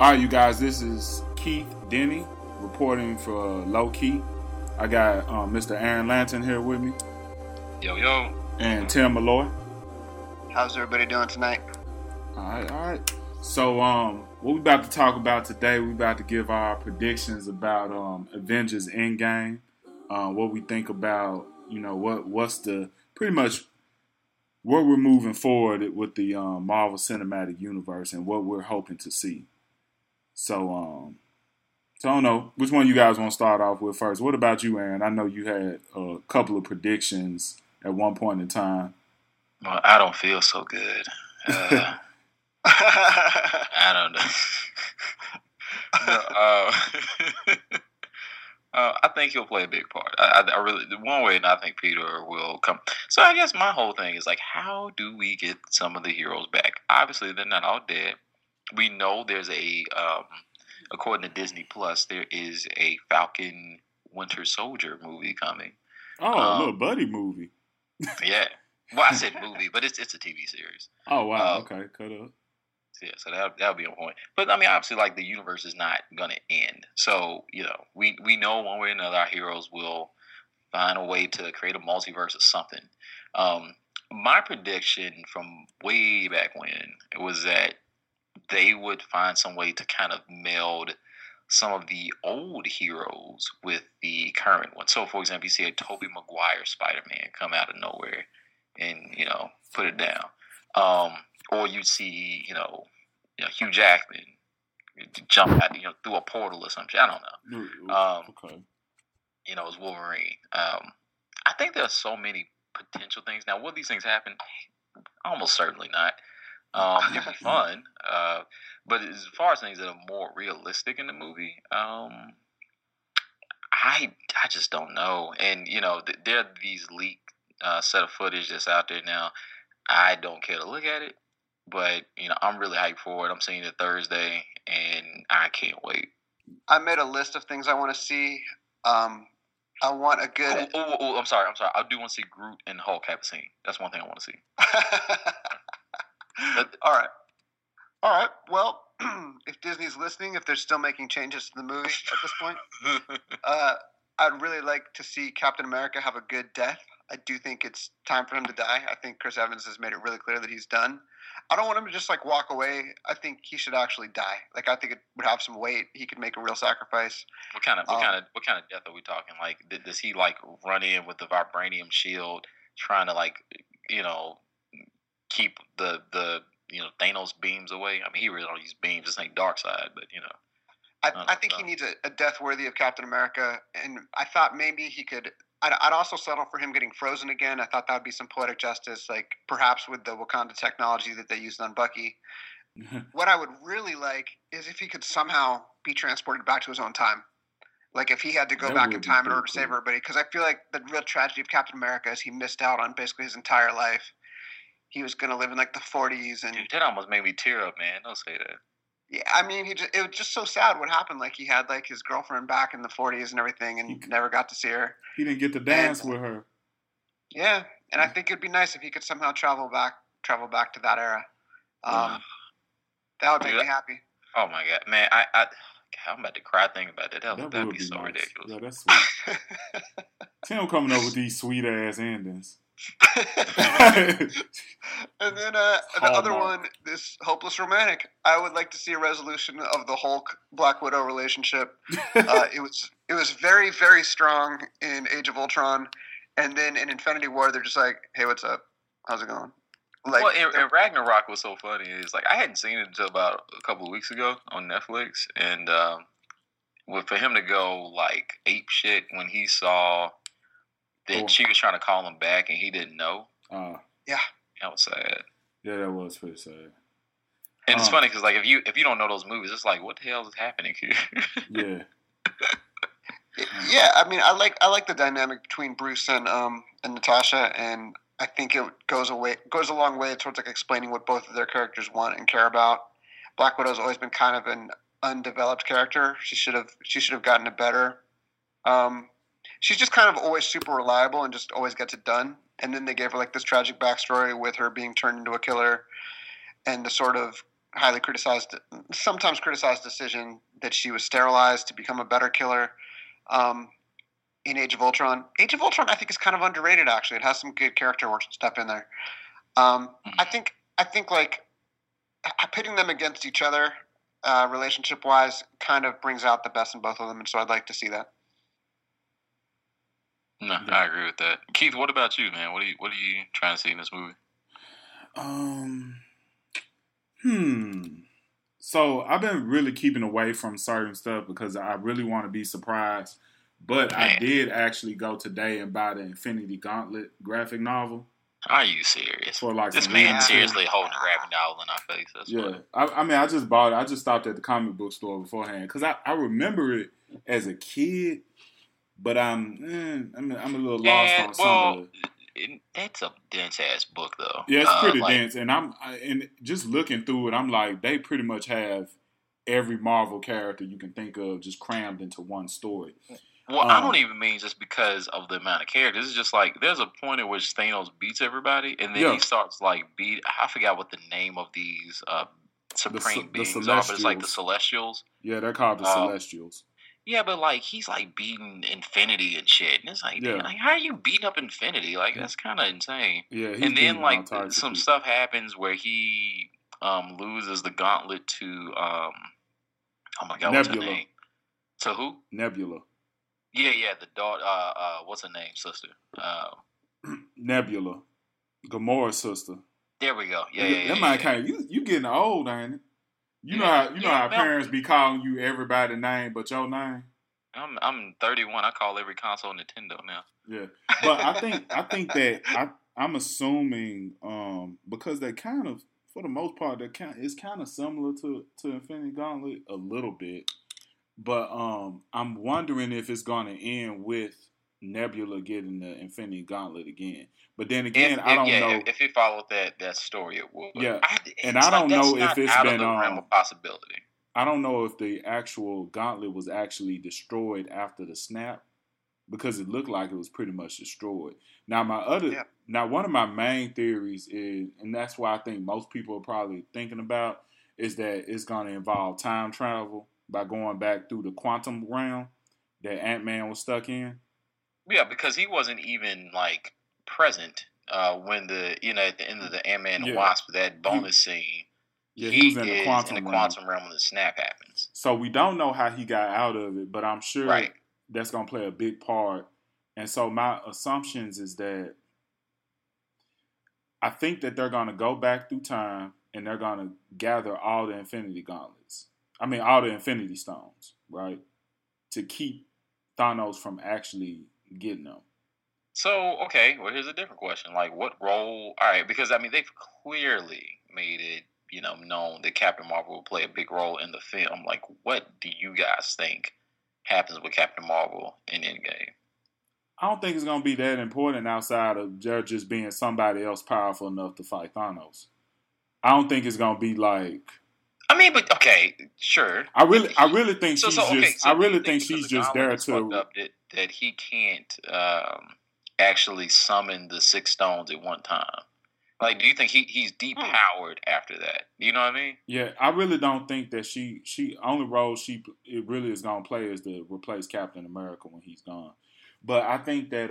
All right, you guys, this is Keith Denny reporting for Loki. I got Mr. Aaron Lanton here with me. Yo, yo. And Tim Malloy. How's everybody doing tonight? All right. So, what we about to talk about today, we about to give our predictions about Avengers Endgame, what we think about, you know, what's the, pretty much where we're moving forward with the Marvel Cinematic Universe and what we're hoping to see. So, I don't know. Which one you guys want to start off with first? What about you, Aaron? I know you had a couple of predictions at one point in time. Well, I don't feel so good. I don't know. No, I think he'll play a big part. I really, one way, and I think Peter will come. So I guess my whole thing is like, how do we get some of the heroes back? Obviously, they're not all dead. We know there's a, according to Disney Plus, there is a Falcon Winter Soldier movie coming. Oh, a little buddy movie. Yeah. Well, I said movie, but it's a TV series. Oh, wow. Okay. Cut up. Yeah, so that'll be a point. But, I mean, obviously, like, the universe is not going to end. So, you know, we know one way or another our heroes will find a way to create a multiverse or something. My prediction from way back when was that they would find some way to kind of meld some of the old heroes with the current one. So, for example, you see a Tobey Maguire Spider-Man come out of nowhere and, you know, put it down. Or you'd see, you know, Hugh Jackman jump out, you know, through a portal or something. I don't know. Okay. You know, as Wolverine. I think there are so many potential things. Now, will these things happen? Almost certainly not. It'd be fun. But as far as things that are more realistic in the movie, I just don't know. And, you know, there are these leaked set of footage that's out there now. I don't care to look at it, but, you know, I'm really hyped for it. I'm seeing it Thursday, and I can't wait. I made a list of things I want to see. I want a good... Oh, I'm sorry. I do want to see Groot and Hulk have a scene. That's one thing I want to see. But, All right. Well, if Disney's listening, if they're still making changes to the movie at this point, I'd really like to see Captain America have a good death. I do think it's time for him to die. I think Chris Evans has made it really clear that he's done. I don't want him to just, like, walk away. I think he should actually die. Like, I think it would have some weight. He could make a real sacrifice. What kind of death are we talking? Like, does he, like, run in with the vibranium shield trying to, like, you know, keep the you know, Thanos beams away? I mean, he really don't use beams. This ain't Darkseid, but, you know. I think he needs a death worthy of Captain America, and I thought maybe he could... I'd also settle for him getting frozen again. I thought that would be some poetic justice, like perhaps with the Wakanda technology that they used on Bucky. What I would really like is if he could somehow be transported back to his own time. Like if he had to go back in time in order to save everybody. Because I feel like the real tragedy of Captain America is he missed out on basically his entire life. He was going to live in like the 40s. And dude, that almost made me tear up, man. Don't say that. Yeah, I mean, it was just so sad what happened. Like, he had, like, his girlfriend back in the 40s and everything, and he never got to see her. He didn't get to dance with her. Yeah, and I think it'd be nice if he could somehow travel back to that era. That would make me happy. Oh, my God. Man, I'm about to cry thinking about that. That would be so nice. Ridiculous. Yeah, that's sweet. Tim coming up with these sweet-ass endings. And then the other one, this hopeless romantic. I would like to see a resolution of the Hulk Black Widow relationship. It was very, very strong in Age of Ultron, and then in Infinity War, they're just like, "Hey, what's up? How's it going?" Like, well, and Ragnarok was so funny. It's like I hadn't seen it until about a couple of weeks ago on Netflix, and for him to go like ape shit when he saw. That she was trying to call him back, and he didn't know. Yeah. That was sad. Yeah, that was pretty sad. And it's funny, because like, if you don't know those movies, it's like, what the hell is happening here? Yeah. Yeah, I mean, I like the dynamic between Bruce and Natasha, and I think it goes a long way towards like explaining what both of their characters want and care about. Black Widow's always been kind of an undeveloped character. She should have gotten a better... she's just kind of always super reliable and just always gets it done. And then they gave her like this tragic backstory with her being turned into a killer and the sort of highly criticized, sometimes criticized decision that she was sterilized to become a better killer in Age of Ultron. Age of Ultron, I think, is kind of underrated, actually. It has some good character work stuff in there. I think like pitting them against each other relationship-wise kind of brings out the best in both of them, and so I'd like to see that. No, I agree with that. Keith, what about you, man? What are you trying to see in this movie? So I've been really keeping away from certain stuff because I really want to be surprised. But man, I did actually go today and buy the Infinity Gauntlet graphic novel. Are you serious? For like this man seriously holding a graphic novel in our face. That's yeah, I mean, I just bought it. I just stopped at the comic book store beforehand because I remember it as a kid. But I'm a little lost on some of it. That's a dense ass book though. Yeah, it's pretty dense, and I'm just looking through it. I'm like, they pretty much have every Marvel character you can think of just crammed into one story. Well, I don't even mean just because of the amount of characters. It's just like there's a point at which Thanos beats everybody, and then he starts like I forgot what the name of these supreme beings are, but it's like the Celestials. Yeah, they're called the Celestials. Yeah, but like he's like beating Infinity and shit, and it's like, damn, like how are you beating up Infinity? Like that's kind of insane. Yeah, and then like some stuff happens where he loses the gauntlet to oh my god, Nebula. What's her name? To who? Nebula. Yeah, the daughter. What's her name, sister? Nebula, Gamora's sister. There we go. Yeah. That might kind of you getting old, ain't it? You know how parents be calling you everybody's name but your name. I'm 31. I call every console Nintendo now. Yeah, but I think that I'm assuming because they kind of, for the most part, it's kind of similar to Infinity Gauntlet a little bit. But I'm wondering if it's going to end with Nebula getting the Infinity Gauntlet again. But then again, I don't know. If you followed that story, it would. Yeah. I don't know if the actual gauntlet was actually destroyed after the snap, because it looked like it was pretty much destroyed. Now, one of my main theories is, and that's why I think most people are probably thinking about, is that it's going to involve time travel by going back through the quantum realm that Ant-Man was stuck in. Yeah, because he wasn't even like present when at the end of the Ant-Man and Wasp, that bonus scene. Yeah, he is in the quantum realm when the snap happens. So we don't know how he got out of it, but I'm sure that's going to play a big part. And so my assumptions is that I think that they're going to go back through time and they're going to gather all the Infinity Gauntlets. I mean, all the Infinity Stones, right? To keep Thanos from actually getting them. So, okay, well, here's a different question. Like, what role... All right, because, I mean, they've clearly made it, known that Captain Marvel will play a big role in the film. Like, what do you guys think happens with Captain Marvel in Endgame? I don't think it's going to be that important outside of there just being somebody else powerful enough to fight Thanos. I don't think it's going to be like... I mean, but okay, sure. I really think she's just. I really think she's just there to that he can't actually summon the six stones at one time. Like, do you think he's depowered after that? You know what I mean? Yeah, I really don't think that she only role it really is gonna play is to replace Captain America when he's gone. But I think that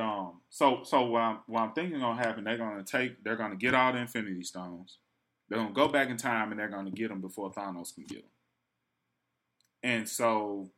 so what I'm thinking gonna happen, they're gonna get all the Infinity Stones. They're going to go back in time, and they're going to get them before Thanos can get them. And so,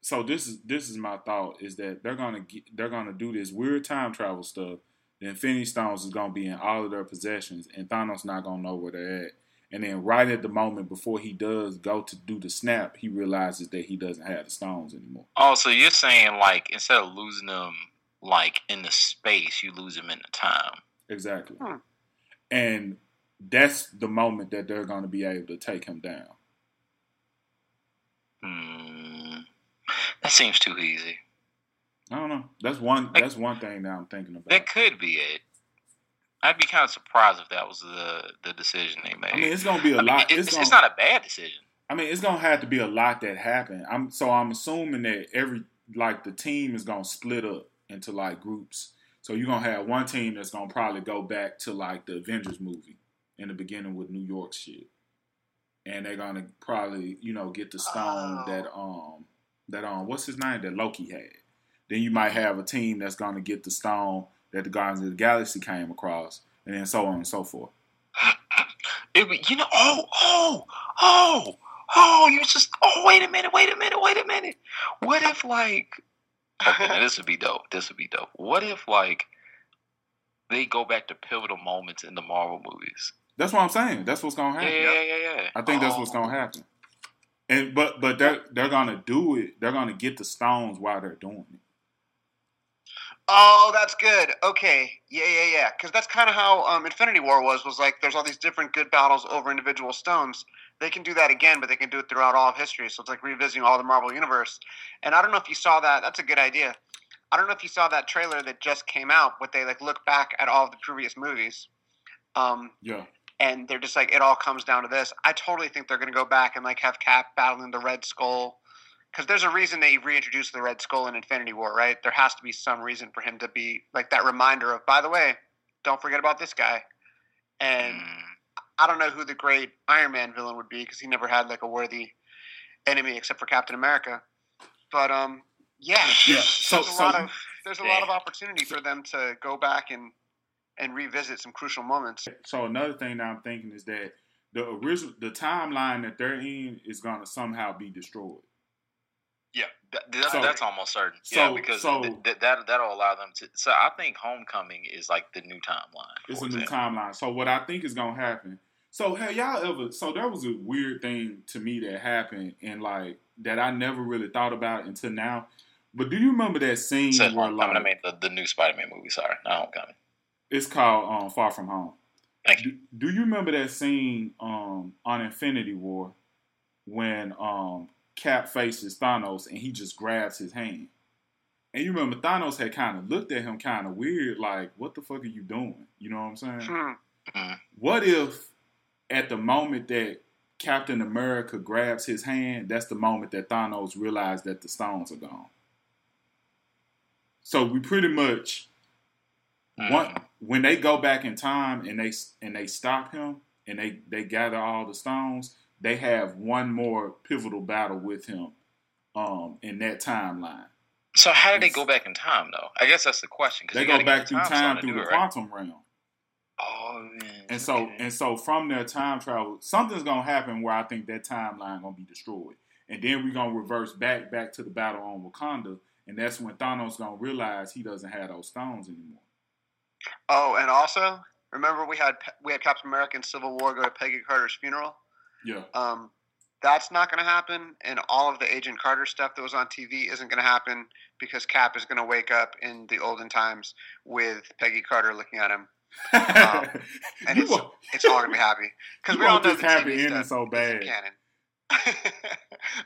this is my thought, is that they're going to do this weird time travel stuff. The Infinity Stones is going to be in all of their possessions, and Thanos not going to know where they're at. And then right at the moment before he does go to do the snap, he realizes that he doesn't have the stones anymore. Oh, so you're saying, like, instead of losing them, like, in the space, you lose them in the time. Exactly. Hmm. And that's the moment that they're going to be able to take him down. That seems too easy. I don't know. That's one thing that I'm thinking about. That could be it. I'd be kind of surprised if that was the decision they made. I mean, it's going to be a lot. It's not a bad decision. I mean, it's going to have to be a lot that happened. I'm assuming that the team is going to split up into like groups. So you're going to have one team that's going to probably go back to, like, the Avengers movie in the beginning with New York shit. And they're gonna probably, you know, get the stone that what's his name? That Loki had. Then you might have a team that's gonna get the stone that the Guardians of the Galaxy came across, and then so on and so forth. Wait a minute. What if, like, okay, now this would be dope. What if, like, they go back to pivotal moments in the Marvel movies? That's what I'm saying. That's what's gonna happen. Yeah. I think that's what's gonna happen. And but they're gonna do it. They're gonna get the stones while they're doing it. Oh, that's good. Okay. Yeah. Because that's kind of how Infinity War was like there's all these different good battles over individual stones. They can do that again, but they can do it throughout all of history. So it's like revisiting all the Marvel Universe. And I don't know if you saw that. That's a good idea. I don't know if you saw that trailer that just came out, where they like look back at all of the previous movies. Yeah. And they're just like, it all comes down to this. I totally think they're going to go back and like have Cap battling the Red Skull. Because there's a reason they reintroduced the Red Skull in Infinity War, right? There has to be some reason for him to be like that reminder of, by the way, don't forget about this guy. And I don't know who the great Iron Man villain would be, because he never had like a worthy enemy except for Captain America. But yeah. There's a lot of opportunity for them to go back and revisit some crucial moments. So another thing that I'm thinking is that the timeline that they're in is going to somehow be destroyed. Yeah, that's almost certain. That'll allow them to. So I think Homecoming is like the new timeline. It's a new timeline. So what I think is going to happen. So have y'all ever? So there was a weird thing to me that happened, and like that I never really thought about until now. But do you remember that scene where like the new Spider-Man movie? Sorry, not Homecoming. It's called Far From Home. Thank you. Do you remember that scene on Infinity War when Cap faces Thanos and he just grabs his hand? And you remember Thanos had kind of looked at him kind of weird, like, what the fuck are you doing? You know what I'm saying? What if at the moment that Captain America grabs his hand, that's the moment that Thanos realized that the stones are gone? So we pretty much, when they go back in time and they stop him and they gather all the stones, they have one more pivotal battle with him in that timeline. So how do they go back in time, though? I guess that's the question. They go back through time through the quantum realm. Oh, man. And so from their time travel, something's going to happen where I think that timeline going to be destroyed. And then we're going to reverse back to the battle on Wakanda, and that's when Thanos going to realize he doesn't have those stones anymore. Oh, and also, remember we had Captain America in Civil War go to Peggy Carter's funeral? Yeah. That's not going to happen, and all of the Agent Carter stuff that was on TV isn't going to happen because Cap is going to wake up in the olden times with Peggy Carter looking at him, and it's all going to be happy because we all know the TV stuff so bad. Isn't canon.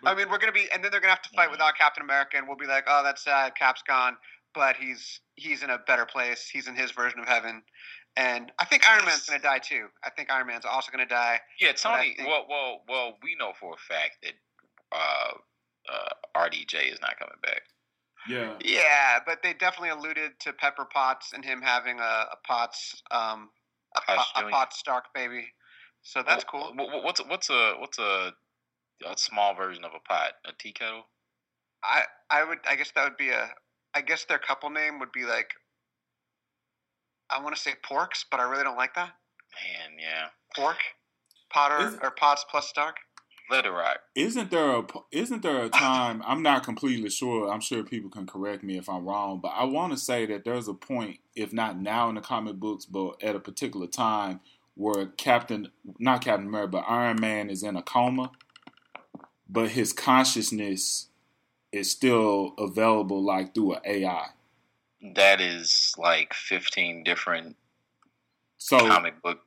I mean, we're going to be, and then they're going to have to fight without Captain America, and we'll be like, oh, that's sad, Cap's gone, but he's in a better place. He's in his version of heaven. And I think Iron Man's going to die, too. I think Iron Man's also going to die. Yeah, Tony, well, we know for a fact that RDJ is not coming back. Yeah. Yeah, but they definitely alluded to Pepper Potts and him having a Potts Stark baby. So that's cool. What's a small version of a pot? A tea kettle? I guess their couple name would be like, I want to say Porks, but I really don't like that. Man, yeah. Pork, Potter, or Potts plus Stark. Let it rock. Isn't there a time? I'm not completely sure. I'm sure people can correct me if I'm wrong, but I want to say that there's a point, if not now in the comic books, but at a particular time where Iron Man is in a coma, but his consciousness is still available, like through an AI. That is like 15 different comic book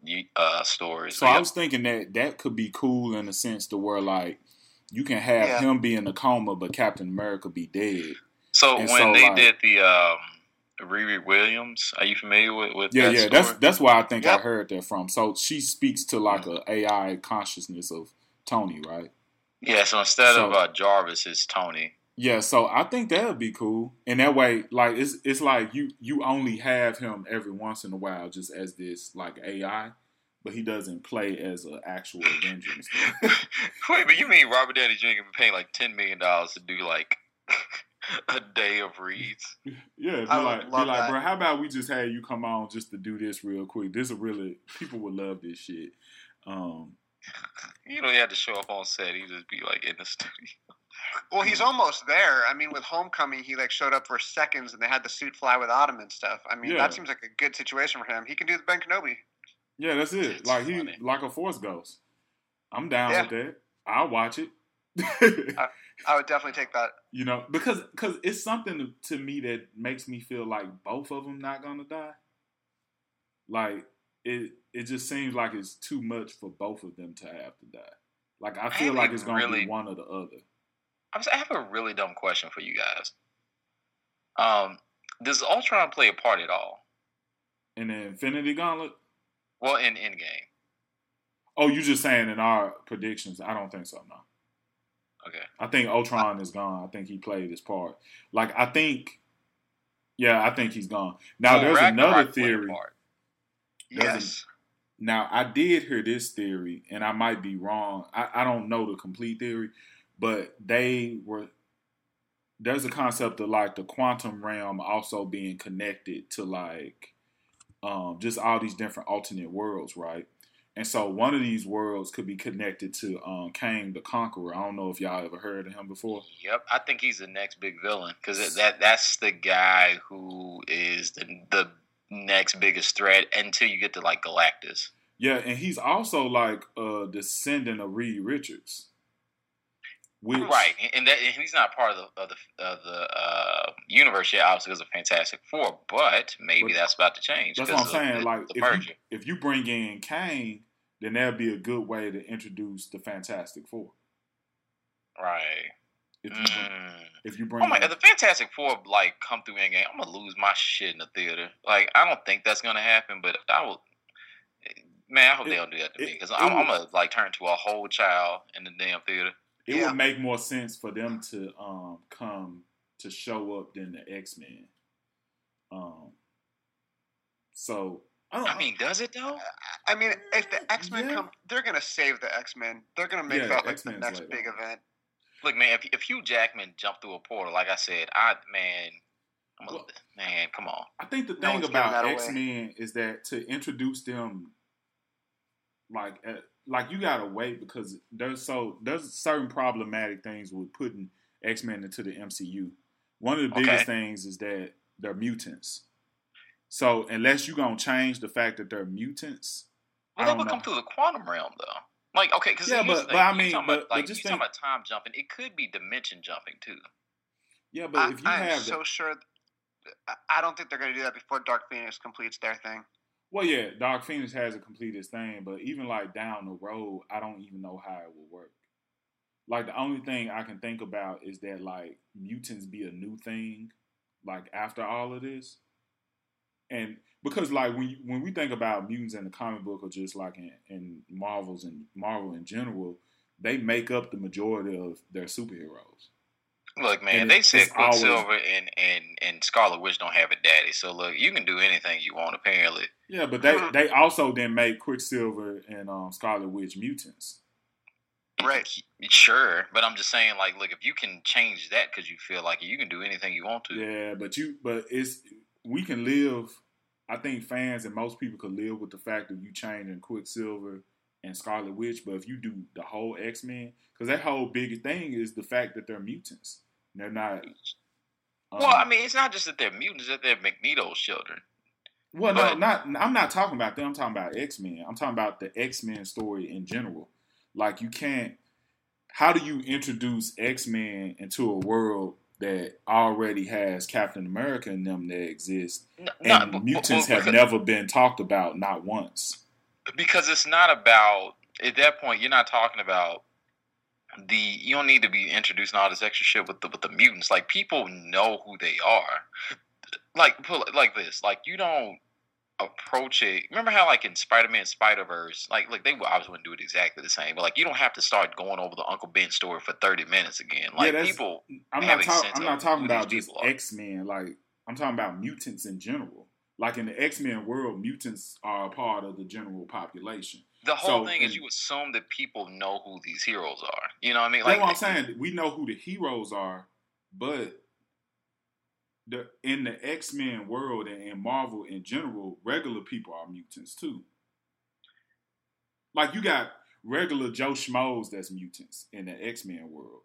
stories. So I was thinking that could be cool in a sense to where like you can have him be in a coma, but Captain America be dead. So and when they did the Riri Williams, are you familiar with that story? That's where I think I heard that from. So she speaks to like a AI consciousness of Tony, right? Yeah. So instead of Jarvis, it's Tony. Yeah, so I think that would be cool. And that way, like, it's like you only have him every once in a while just as this, like, AI. but he doesn't play as an actual Avenger. Wait, but you mean Robert Downey Jr. can be paying like $10 million to do like a day of reads? Yeah, be like, bro, how about we just had you come on just to do this real quick? This will really, people would love this shit. You don't have to show up on set. He just be like in the studio. Well, he's almost there. I mean, with Homecoming, he like showed up for seconds, and they had the suit fly with Autumn and stuff. I mean, that seems like a good situation for him. He can do the Ben Kenobi. Yeah, that's it. That's like funny. He like a Force Ghost. I'm down with that. I'll watch it. I would definitely take that. You know, because it's something to me that makes me feel like both of them not gonna die. Like it just seems like it's too much for both of them to have to die. Like I feel like it's gonna be one or the other. I have a really dumb question for you guys. Does Ultron play a part at all? In the Infinity Gauntlet? Well, in Endgame. Oh, you just saying in our predictions. I don't think so, no. Okay. I think Ultron is gone. I think he played his part. Like, I think he's gone. Now, well, there's another theory. Yes. Now, I did hear this theory, and I might be wrong. I don't know the complete theory. But there's a concept of like the quantum realm also being connected to like just all these different alternate worlds, right? And so one of these worlds could be connected to Kang the Conqueror. I don't know if y'all ever heard of him before. Yep, I think he's the next big villain because that's the guy who is the next biggest threat until you get to like Galactus. Yeah, and he's also like a descendant of Reed Richards. Right, and he's not part of the universe yet, obviously, because of Fantastic Four, but maybe that's about to change. That's what I'm saying. If you bring in Kane, then that'd be a good way to introduce the Fantastic Four. Right. If you bring, oh my God, the Fantastic Four like come through Endgame, I'm gonna lose my shit in the theater. Like I don't think that's gonna happen, but I will. Man, I hope they don't do that to me because I'm gonna like turn to a whole child in the damn theater. It would make more sense for them to come to show up than the X-Men. So I mean, does it though? I mean, if the X-Men come, they're gonna save the X-Men. They're gonna make that like the next big event. Look, man, if Hugh Jackman jumped through a portal, like I said, come on. I think the thing about X-Men is that to introduce them, like you gotta wait because there's certain problematic things with putting X-Men into the MCU. One of the biggest things is that they're mutants. So unless you gonna change the fact that they're mutants, they would come through the quantum realm though. Like because you're talking about time jumping. It could be dimension jumping too. Yeah, but I don't think they're gonna do that before Dark Phoenix completes their thing. Well, yeah, Dark Phoenix hasn't completed his thing, but even like down the road, I don't even know how it will work. Like the only thing I can think about is that like mutants be a new thing, like after all of this, and because like when we think about mutants in the comic book or just like in Marvels and Marvel in general, they make up the majority of their superheroes. Look, man, they said Quicksilver and Scarlet Witch don't have a daddy. So, look, you can do anything you want, apparently. Yeah, but they also then made Quicksilver and Scarlet Witch mutants. Right. Sure. But I'm just saying, like, look, if you can change that because you feel like you can do anything you want to. Yeah, but we can live, I think fans and most people could live with the fact that you changing Quicksilver and Scarlet Witch, but if you do the whole X-Men, because that whole big thing is the fact that they're mutants. They're not... well, I mean, it's not just that they're mutants, that they're Magneto's children. Well, I'm not talking about them. I'm talking about X-Men. I'm talking about the X-Men story in general. Like, you can't... How do you introduce X-Men into a world that already has Captain America in them that exist, mutants have never been talked about, not once? Because it's not about, at that point, you're not talking about you don't need to be introducing all this extra shit with the mutants. Like, people know who they are. Like this. Like, you don't approach it. Remember how, like, in Spider-Man, Spider-Verse, like they obviously wouldn't do it exactly the same, but, like, you don't have to start going over the Uncle Ben story for 30 minutes again. Like, people I'm not talking about just X-Men. Like, I'm talking about mutants in general. Like in the X-Men world, mutants are a part of the general population. The whole thing is you assume that people know who these heroes are. You know what I mean? Like, that's what I'm saying. We know who the heroes are, but in the X-Men world and in Marvel in general, regular people are mutants too. Like you got regular Joe Schmoes that's mutants in the X-Men world.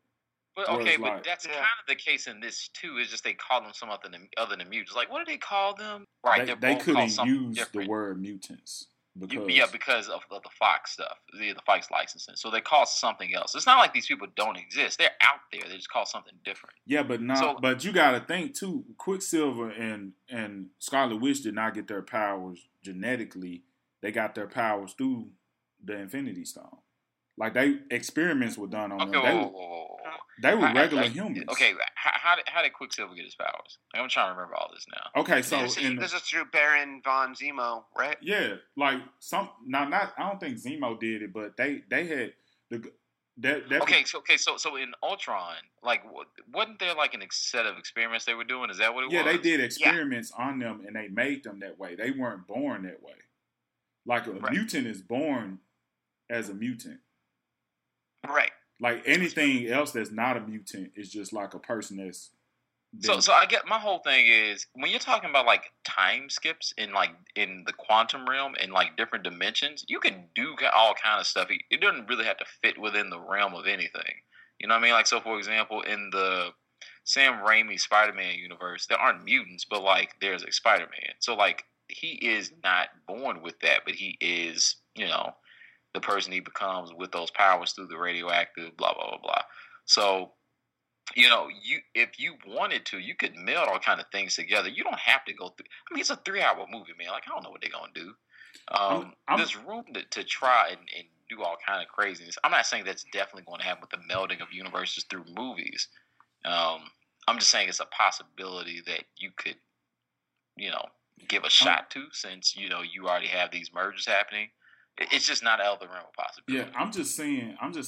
But okay, but that's kind of the case in this too. It's just they call them something other than mutants. Like, what do they call them? Right, they couldn't use the word mutants. Because of the Fox stuff, the Fox licensing. So they call something else. It's not like these people don't exist. They're out there. They just call something different. Yeah, but but you got to think too. Quicksilver and Scarlet Witch did not get their powers genetically. They got their powers through the Infinity Stone. Like, they experiments were done on them. They were regular humans. Okay, how did Quicksilver get his powers? Like, I'm trying to remember all this now. Okay, so this is through Baron Von Zemo, right? Yeah, like I don't think Zemo did it, but they had the. So in Ultron, like, wasn't there like a set of experiments they were doing? Is that what it was? Yeah, they did experiments on them, and they made them that way. They weren't born that way. Like mutant is born as a mutant. Right. Like anything else that's not a mutant is just like a person that's. So I get my whole thing is when you're talking about like time skips in like in the quantum realm and like different dimensions, you can do all kind of stuff. It doesn't really have to fit within the realm of anything. You know what I mean? Like, so for example, in the Sam Raimi Spider-Man universe, there aren't mutants, but like there's a Spider-Man. So like he is not born with that, but he is, you know, the person he becomes with those powers through the radioactive blah, blah, blah, blah. So, you know, if you wanted to, you could meld all kind of things together. You don't have to go through. I mean, it's a 3-hour movie, man. Like, I don't know what they're going to do. There's room to try and do all kind of craziness. I'm not saying that's definitely going to happen with the melding of universes through movies. I'm just saying it's a possibility that you could, you know, give a shot to since, you know, you already have these mergers happening. It's just not out of the realm of possibility. Yeah, I'm just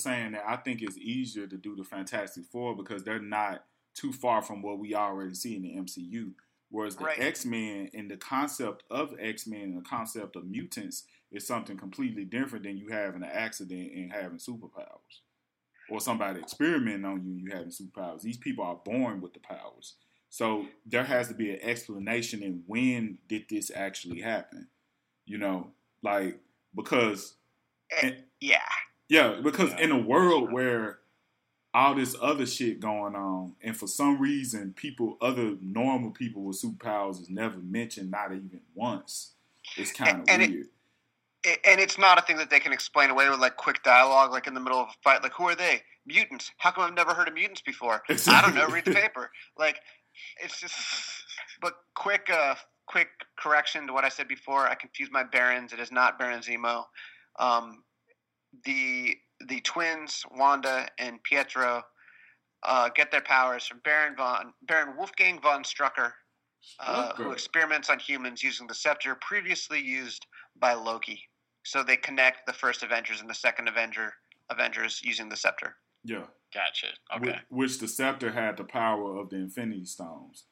saying that I think it's easier to do the Fantastic Four because they're not too far from what we already see in the MCU. Whereas the X-Men and the concept of X-Men and the concept of mutants is something completely different than you having an accident and having superpowers. Or somebody experimenting on you and you having superpowers. These people are born with the powers. So there has to be an explanation in when did this actually happen. You know, like... Because in a world where all this other shit going on, and for some reason, other normal people with superpowers is never mentioned, not even once. It's kind of weird. And it's not a thing that they can explain away with like quick dialogue, like in the middle of a fight. Like, who are they? Mutants. How come I've never heard of mutants before? I don't know. Read the paper. Like, it's just. But quick. Quick correction to what I said before. I confused my Barons. It is not Baron Zemo. The twins Wanda and Pietro get their powers from Baron Wolfgang von Strucker, who experiments on humans using the scepter previously used by Loki. So they connect the first Avengers and the second Avengers using the scepter. Yeah, gotcha. Okay, which the scepter had the power of the Infinity Stones.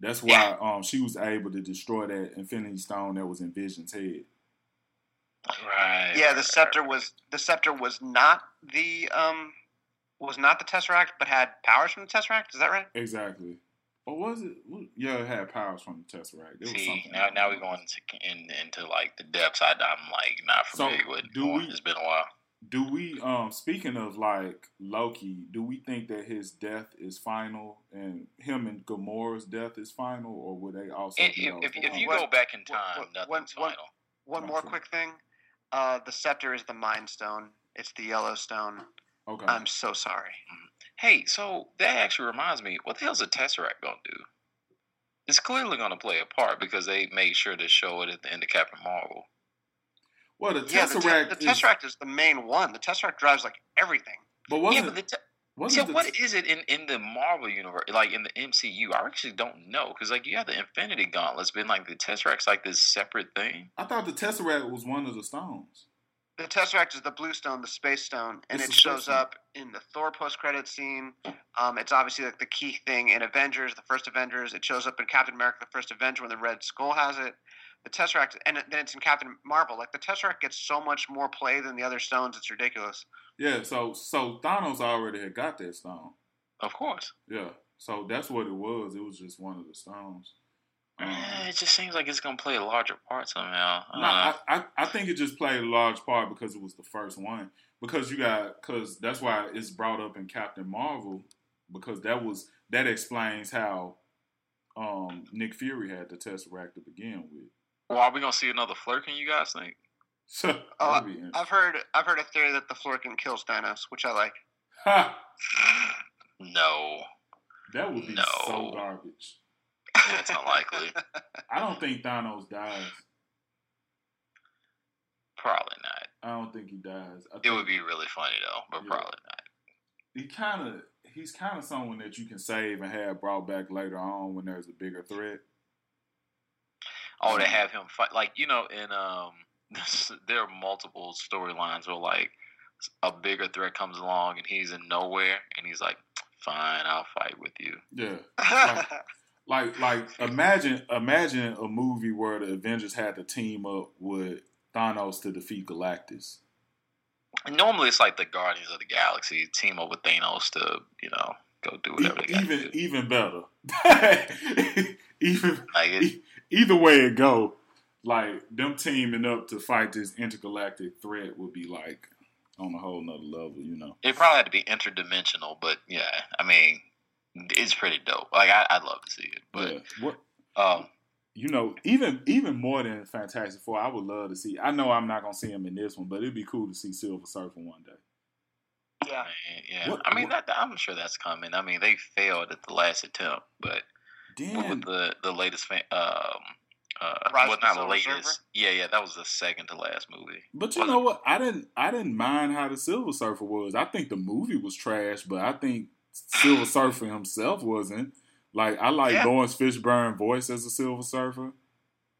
That's why she was able to destroy that Infinity Stone that was in Vision's head. Right. Yeah, the scepter was not the Tesseract, but had powers from the Tesseract. Is that right? Exactly. Or was it? Yeah, it had powers from the Tesseract. Now we're going into like the depths. I'm like not familiar with. It's been a while. Do we? Speaking of like Loki, do we think that his death is final, and him and Gamora's death is final, or would they also? If you go back in time, nothing's final. One more quick thing: the scepter is the Mind Stone. It's the Yellow Stone. Okay. I'm so sorry. Hey, so that actually reminds me, what the hell's the Tesseract gonna do? It's clearly gonna play a part because they made sure to show it at the end of Captain Marvel. Well, the Tesseract is the main one. The Tesseract drives like everything. What is it in the Marvel universe, like in the MCU? I actually don't know because like you have the Infinity Gauntlet, but like the Tesseract's like this separate thing. I thought the Tesseract was one of the stones. The Tesseract is the blue stone, the space stone, and it shows up in the Thor post-credit scene. It's obviously like the key thing in Avengers, the first Avengers. It shows up in Captain America, the first Avenger, when the Red Skull has it. the Tesseract, and then it's in Captain Marvel. Like, the Tesseract gets so much more play than the other stones, it's ridiculous. Yeah, so Thanos already had got that stone. Of course. Yeah, so that's what it was. It was just one of the stones. It just seems like it's going to play a larger part somehow. I think it just played a large part because it was the first one. Because that's why it's brought up in Captain Marvel, because that explains how Nick Fury had the Tesseract to begin with. Well, are we gonna see another Flurkin? You guys think? So I've heard a theory that the Flurkin kills Thanos, which I like. Ha! No, that would be so garbage. Yeah, it's unlikely. I don't think Thanos dies. Probably not. I don't think he dies. It would be really funny though, but yeah. Probably not. He's kind of someone that you can save and have brought back later on when there's a bigger threat. Oh, to have him fight, like, you know, in there are multiple storylines where like a bigger threat comes along and he's in nowhere and he's like, "Fine, I'll fight with you." Yeah. like imagine a movie where the Avengers had to team up with Thanos to defeat Galactus. Normally, it's like the Guardians of the Galaxy team up with Thanos to, you know, go do whatever they got to do. Even better. Either way it go, like, them teaming up to fight this intergalactic threat would be, like, on a whole nother level, you know. It probably had to be interdimensional, but, yeah, I mean, it's pretty dope. Like, I'd love to see it. But, yeah. You know, even more than Fantastic Four, I would love to see. I know I'm not going to see him in this one, but it'd be cool to see Silver Surfer one day. Yeah. Yeah. I'm sure that's coming. I mean, they failed at the last attempt, but with the latest Rise of the Silver Surfer? Yeah, that was the second to last movie. But you know what? I didn't mind how the Silver Surfer was. I think the movie was trash, but I think Silver Surfer himself wasn't. Like, I like Lawrence Fishburne's voice as a Silver Surfer.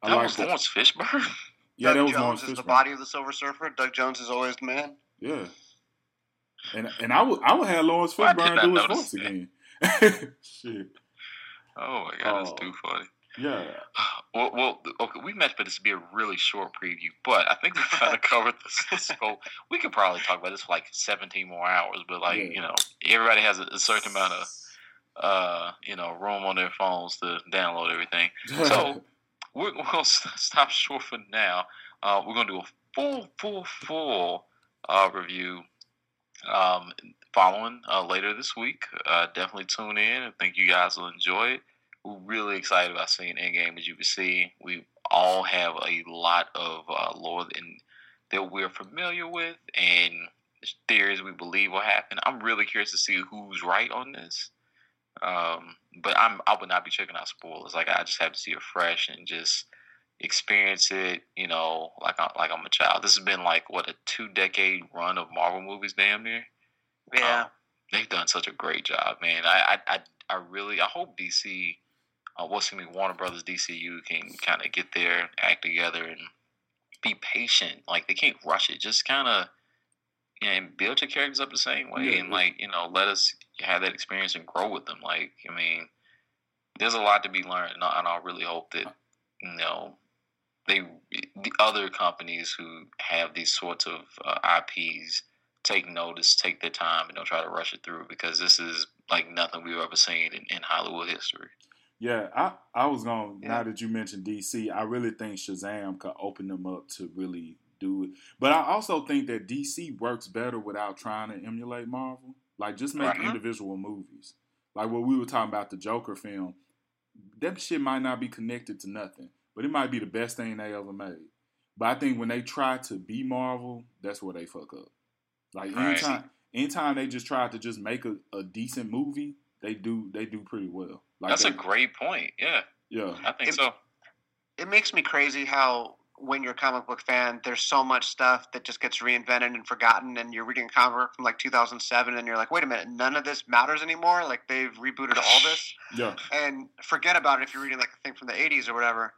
That was Lawrence Fishburne? Yeah, that was Lawrence Fishburne. Doug Jones is the body of the Silver Surfer. Doug Jones is always the man. Yeah. And I would have Lawrence Fishburne do his voice again. Shit. Oh, my God, that's too funny. Yeah. Well, okay, we meant for this to be a really short preview, but I think we've kind of covered this whole... We could probably talk about this for, like, 17 more hours, but, like, you know, everybody has a certain amount of... you know, room on their phones to download everything. So we're gonna stop short for now. We're gonna do a full review following later this week. Definitely tune in. I think you guys will enjoy it. We're really excited about seeing Endgame. As you can see, we all have a lot of lore that we're familiar with and theories we believe will happen. I'm really curious to see who's right on this. But I would not be checking out spoilers. Like, I just have to see it fresh and just experience it, you know, like I'm a child. This has been like, what, a 2-decade run of Marvel movies, damn near. Yeah. They've done such a great job, man. I hope DC, Warner Brothers DCU can kind of get their act together and be patient. Like, they can't rush it. Just kind of, and build your characters up the same way, and like, you know, let us have that experience and grow with them. Like, I mean, there's a lot to be learned, and I really hope that, you know, the other companies who have these sorts of IPs take notice, take their time, and don't try to rush it through, because this is like nothing we've ever seen in Hollywood history. Yeah, I was going now that you mentioned DC, I really think Shazam could open them up to really do it. But I also think that DC works better without trying to emulate Marvel. Like, just make individual movies. Like what we were talking about, the Joker film. That shit might not be connected to nothing, but it might be the best thing they ever made. But I think when they try to be Marvel, that's where they fuck up. Like, anytime they just try to just make a decent movie, they do pretty well. Like, that's a great point. Yeah. Yeah. I think so. It makes me crazy how, when you're a comic book fan, there's so much stuff that just gets reinvented and forgotten, and you're reading a comic book from like 2007 and you're like, wait a minute, none of this matters anymore. Like, they've rebooted all this. Yeah. And forget about it if you're reading like a thing from the 80s or whatever.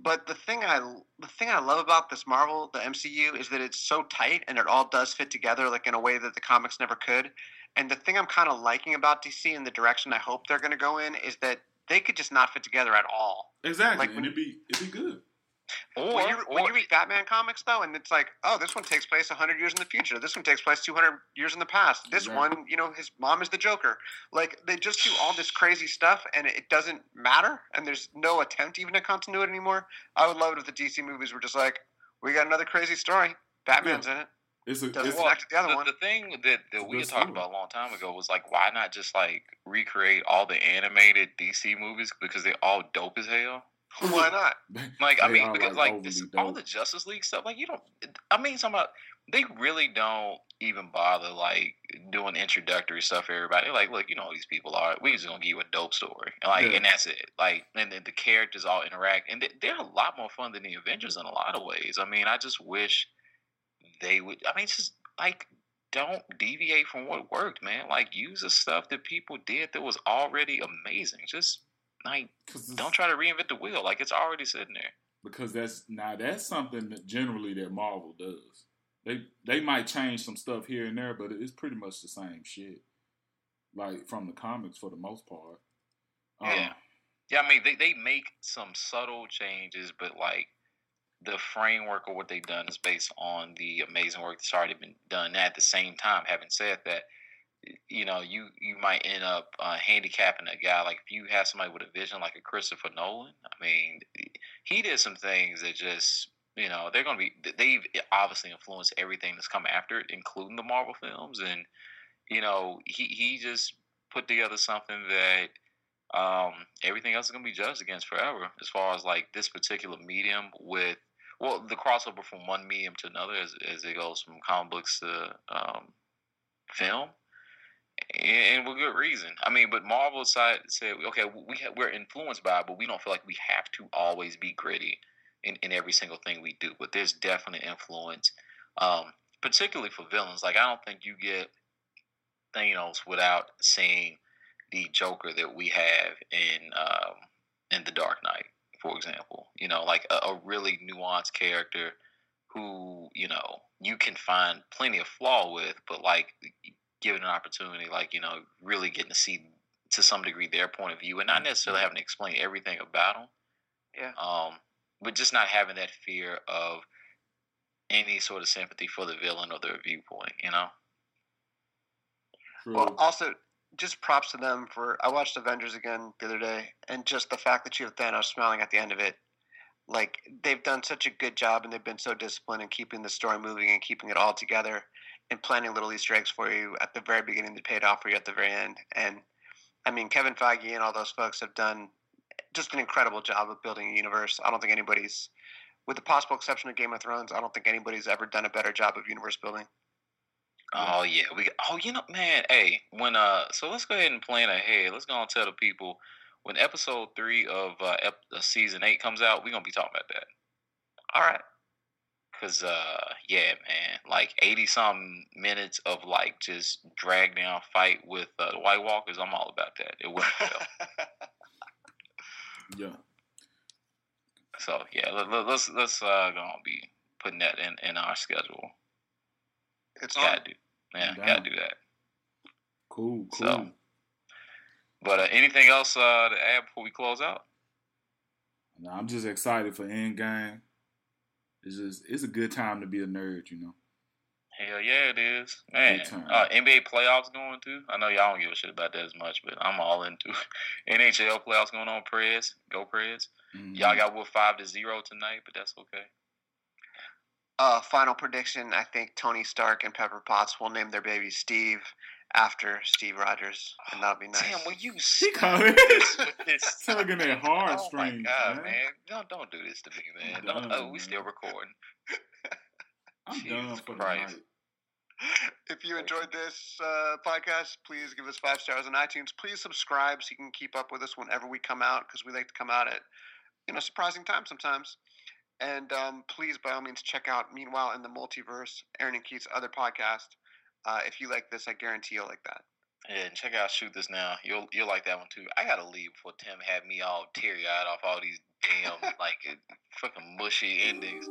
But the thing I love about this Marvel, the MCU, is that it's so tight and it all does fit together, like, in a way that the comics never could. And the thing I'm kind of liking about DC and the direction I hope they're going to go in is that they could just not fit together at all. Exactly. Like, and it'd be good. When you read Batman comics, though, and it's like, oh, this one takes place 100 years in the future. This one takes place 200 years in the past. This one, you know, his mom is the Joker. Like, they just do all this crazy stuff, and it doesn't matter, and there's no attempt even at continuity anymore. I would love it if the DC movies were just like, we got another crazy story. Batman's in it. The thing that we had talked about a long time ago was, like, why not just, like, recreate all the animated DC movies because they're all dope as hell? Why not? Like, I mean, because, like, this, all the Justice League stuff, like, you don't, I mean, some of, they really don't even bother, like, doing introductory stuff for everybody. They're like, look, you know who these people are. We just going to give you a dope story. And, like, and that's it. Like, and the characters all interact. And they're a lot more fun than the Avengers in a lot of ways. I mean, I just wish they would, I mean, it's just, like, don't deviate from what worked, man. Like, use the stuff that people did that was already amazing. Just, like, don't try to reinvent the wheel. Like, it's already sitting there. Because that's something that generally that Marvel does. They might change some stuff here and there, but it's pretty much the same shit. Like, from the comics for the most part. Yeah, I mean, they make some subtle changes, but, like, the framework of what they've done is based on the amazing work that's already been done. At the same time, having said that, you know, you might end up handicapping a guy. Like, if you have somebody with a vision like a Christopher Nolan, I mean, he did some things that just, you know, they've obviously influenced everything that's come after it, including the Marvel films. And, you know, he just put together something that everything else is going to be judged against forever, as far as, like, this particular medium with, well, the crossover from one medium to another as it goes from comic books to film. And with good reason. I mean, but Marvel side said, okay, we're influenced by it, but we don't feel like we have to always be gritty in every single thing we do. But there's definite influence, particularly for villains. Like, I don't think you get Thanos without seeing the Joker that we have in The Dark Knight, for example. You know, like a really nuanced character who, you know, you can find plenty of flaw with, but, like, given an opportunity, like, you know, really getting to see to some degree their point of view and not necessarily having to explain everything about them. Yeah. But just not having that fear of any sort of sympathy for the villain or their viewpoint, you know? Well, also, just props to them for, I watched Avengers again the other day, and just the fact that you have Thanos smiling at the end of it. Like, they've done such a good job, and they've been so disciplined in keeping the story moving and keeping it all together, and planning little Easter eggs for you at the very beginning that paid off for you at the very end. And, I mean, Kevin Feige and all those folks have done just an incredible job of building a universe. I don't think anybody's, with the possible exception of Game of Thrones, I don't think anybody's ever done a better job of universe building. Oh, yeah. You know, man, hey, when so let's go ahead and plan ahead. Let's go and tell the people, when episode 3 of season 8 comes out, we're going to be talking about that. All right. Because, yeah, man, like 80-something minutes of, like, just drag-down fight with the White Walkers, I'm all about that. It went well. Yeah. So, yeah, let's gonna be putting that in our schedule. It's gotta do. Yeah, gotta do that. Cool. So, but anything else to add before we close out? No, I'm just excited for Endgame. It's a good time to be a nerd, you know. Hell yeah, it is, man. NBA playoffs going too. I know y'all don't give a shit about that as much, but I'm all into it. NHL playoffs going on. Preds, go Preds. Mm-hmm. Y'all got what 5-0 tonight, but that's okay. Final prediction: I think Tony Stark and Pepper Potts will name their baby Steve after Steve Rogers, and that'll be nice. Damn, will you stop this with this? Tugging at hard strings. Oh my God, man. Don't do this to me, man. We still recording. I'm done for Christ. If you enjoyed this podcast, please give us 5 stars on iTunes. Please subscribe so you can keep up with us whenever we come out, because we like to come out at, you know, surprising times sometimes. And please, by all means, check out Meanwhile in the Multiverse, Aaron and Keith's other podcast. If you like this, I guarantee you'll like that. Yeah, and check out Shoot This Now. You'll like that one too. I gotta leave before Tim had me all teary eyed off all these damn like fucking mushy endings.